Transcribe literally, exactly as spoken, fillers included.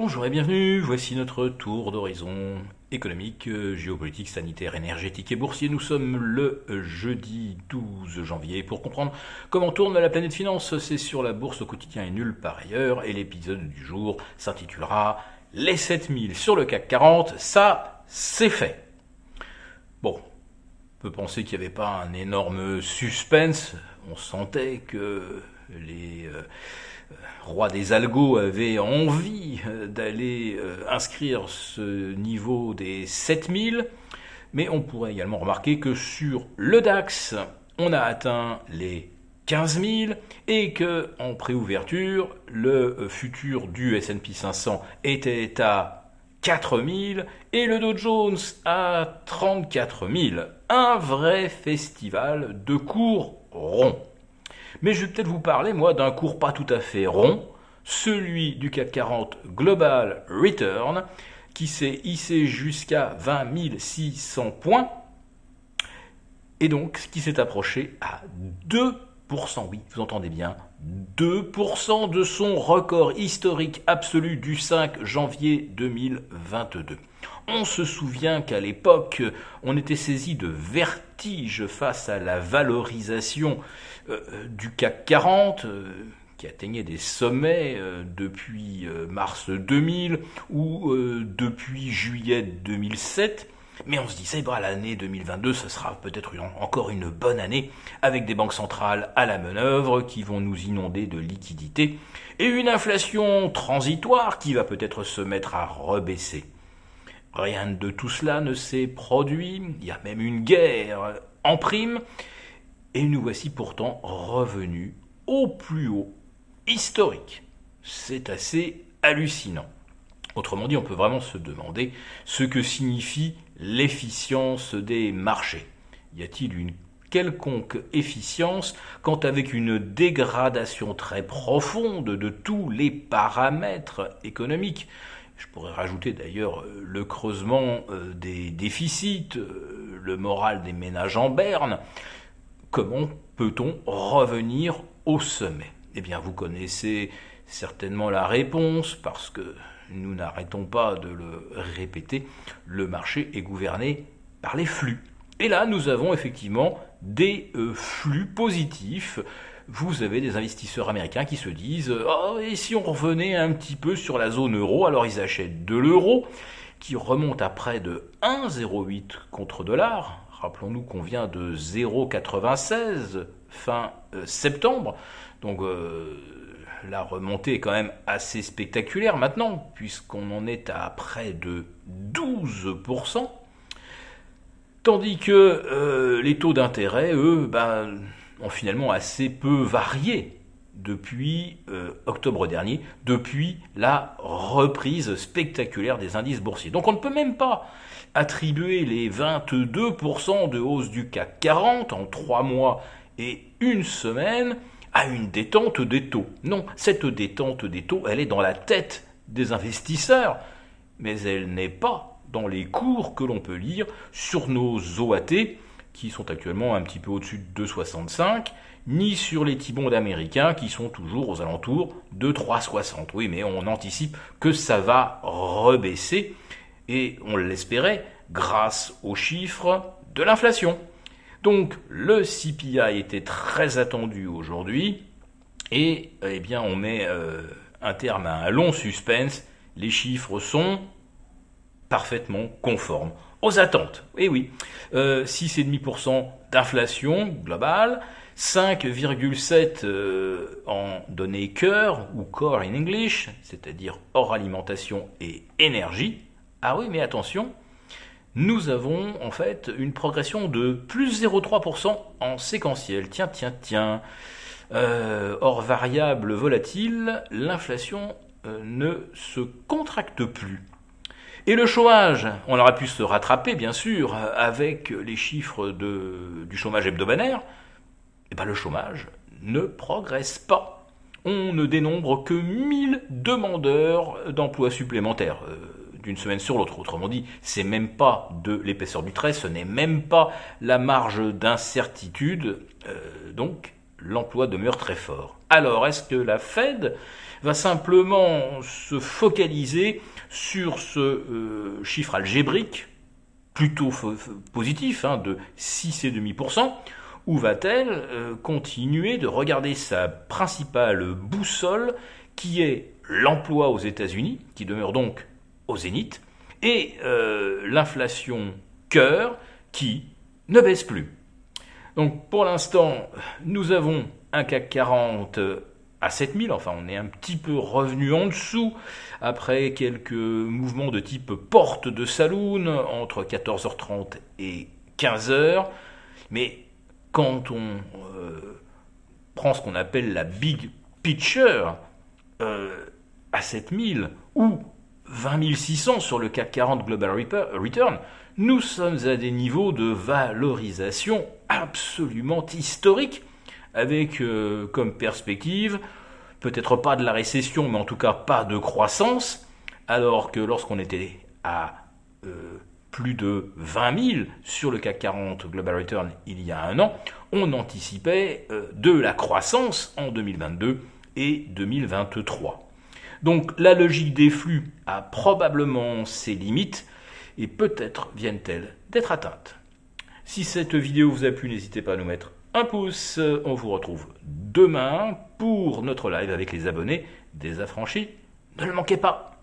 Bonjour et bienvenue, voici notre tour d'horizon économique, géopolitique, sanitaire, énergétique et boursier. Nous sommes le jeudi douze janvier. Pour comprendre comment tourne la planète finance, c'est sur la Bourse au Quotidien et nulle part ailleurs. Et l'épisode du jour s'intitulera « Les sept mille sur le C A C quarante, ça, c'est fait ». Bon, on peut penser qu'il n'y avait pas un énorme suspense. On sentait que les euh, rois des algos avaient envie d'aller euh, inscrire ce niveau des sept mille, mais on pourrait également remarquer que sur le DAX, on a atteint les quinze mille et que en préouverture, le futur du S and P cinq cents était à quatre mille et le Dow Jones à trente-quatre mille. Un vrai festival de cours ronds. Mais je vais peut-être vous parler, moi, d'un cours pas tout à fait rond, celui du C A C quarante Global Return, qui s'est hissé jusqu'à vingt mille six cents points, et donc qui s'est approché à deux pour cent, oui, vous entendez bien, deux pour cent de son record historique absolu du cinq janvier deux mille vingt-deux. On se souvient qu'à l'époque, on était saisi de vertige face à la valorisation euh, du C A C quarante, euh, qui atteignait des sommets euh, depuis euh, mars deux mille ou euh, depuis juillet deux mille sept. Mais on se disait, bah, l'année deux mille vingt-deux, ce sera peut-être une, encore une bonne année, avec des banques centrales à la manœuvre qui vont nous inonder de liquidités, et une inflation transitoire qui va peut-être se mettre à rebaisser. Rien de tout cela ne s'est produit, il y a même une guerre en prime, et nous voici pourtant revenus au plus haut historique. C'est assez hallucinant. Autrement dit, on peut vraiment se demander ce que signifie l'efficience des marchés. Y a-t-il une quelconque efficience quand, avec une dégradation très profonde de tous les paramètres économiques, je pourrais rajouter d'ailleurs le creusement des déficits, le moral des ménages en berne, comment peut-on revenir au sommet ? Eh bien, vous connaissez certainement la réponse, parce que nous n'arrêtons pas de le répéter, le marché est gouverné par les flux. Et là, nous avons effectivement des flux positifs. Vous avez des investisseurs américains qui se disent « Oh, et si on revenait un petit peu sur la zone euro ?» Alors ils achètent de l'euro, qui remonte à près de un virgule zéro huit contre dollar. Rappelons-nous qu'on vient de zéro virgule quatre-vingt-seize fin septembre. Donc... Euh, la remontée est quand même assez spectaculaire maintenant, puisqu'on en est à près de douze pour cent, tandis que euh, les taux d'intérêt, eux, ben, ont finalement assez peu varié depuis euh, octobre dernier, depuis la reprise spectaculaire des indices boursiers. Donc on ne peut même pas attribuer les vingt-deux pour cent de hausse du C A C quarante en trois mois et une semaine à une détente des taux. Non, cette détente des taux, elle est dans la tête des investisseurs, mais elle n'est pas dans les cours que l'on peut lire sur nos O A T, qui sont actuellement un petit peu au-dessus de deux virgule soixante-cinq, ni sur les T-Bonds américains, qui sont toujours aux alentours de trois virgule soixante. Oui, mais on anticipe que ça va rebaisser, et on l'espérait, grâce aux chiffres de l'inflation. Donc le C P I était très attendu aujourd'hui et eh bien, on met euh, un terme à un long suspense. Les chiffres sont parfaitement conformes aux attentes. Eh oui, euh, six virgule cinq pour cent d'inflation globale, cinq virgule sept pour cent euh, en données cœur ou core in English, c'est-à-dire hors alimentation et énergie. Ah oui, mais attention, nous avons en fait une progression de plus zéro virgule trois pour cent en séquentiel. Tiens, tiens, tiens. Euh, hors variable volatile, l'inflation euh, ne se contracte plus. Et le chômage, on aurait pu se rattraper, bien sûr, avec les chiffres de, du chômage hebdomadaire. Eh bien, le chômage ne progresse pas. On ne dénombre que mille demandeurs d'emploi supplémentaires. Euh, d'une semaine sur l'autre. Autrement dit, c'est même pas de l'épaisseur du trait, ce n'est même pas la marge d'incertitude. Euh, donc, l'emploi demeure très fort. Alors, est-ce que la Fed va simplement se focaliser sur ce euh, chiffre algébrique, plutôt f- f- positif, hein, de six virgule cinq pour cent, ou va-t-elle euh, continuer de regarder sa principale boussole, qui est l'emploi aux États-Unis, qui demeure donc au zénith, et euh, l'inflation cœur, qui ne baisse plus. Donc pour l'instant, nous avons un C A C quarante à sept mille, enfin on est un petit peu revenu en dessous après quelques mouvements de type porte de saloon entre quatorze heures trente et quinze heures. Mais quand on euh, prend ce qu'on appelle la big picture euh, à sept mille ou vingt mille six cents sur le C A C quarante Global Return, nous sommes à des niveaux de valorisation absolument historiques, avec euh, comme perspective, peut-être pas de la récession, mais en tout cas pas de croissance, alors que lorsqu'on était à euh, plus de vingt mille sur le C A C quarante Global Return il y a un an, on anticipait euh, de la croissance en deux mille vingt-deux et deux mille vingt-trois. Donc la logique des flux a probablement ses limites et peut-être viennent-elles d'être atteintes. Si cette vidéo vous a plu, n'hésitez pas à nous mettre un pouce. On vous retrouve demain pour notre live avec les abonnés des Affranchis. Ne le manquez pas.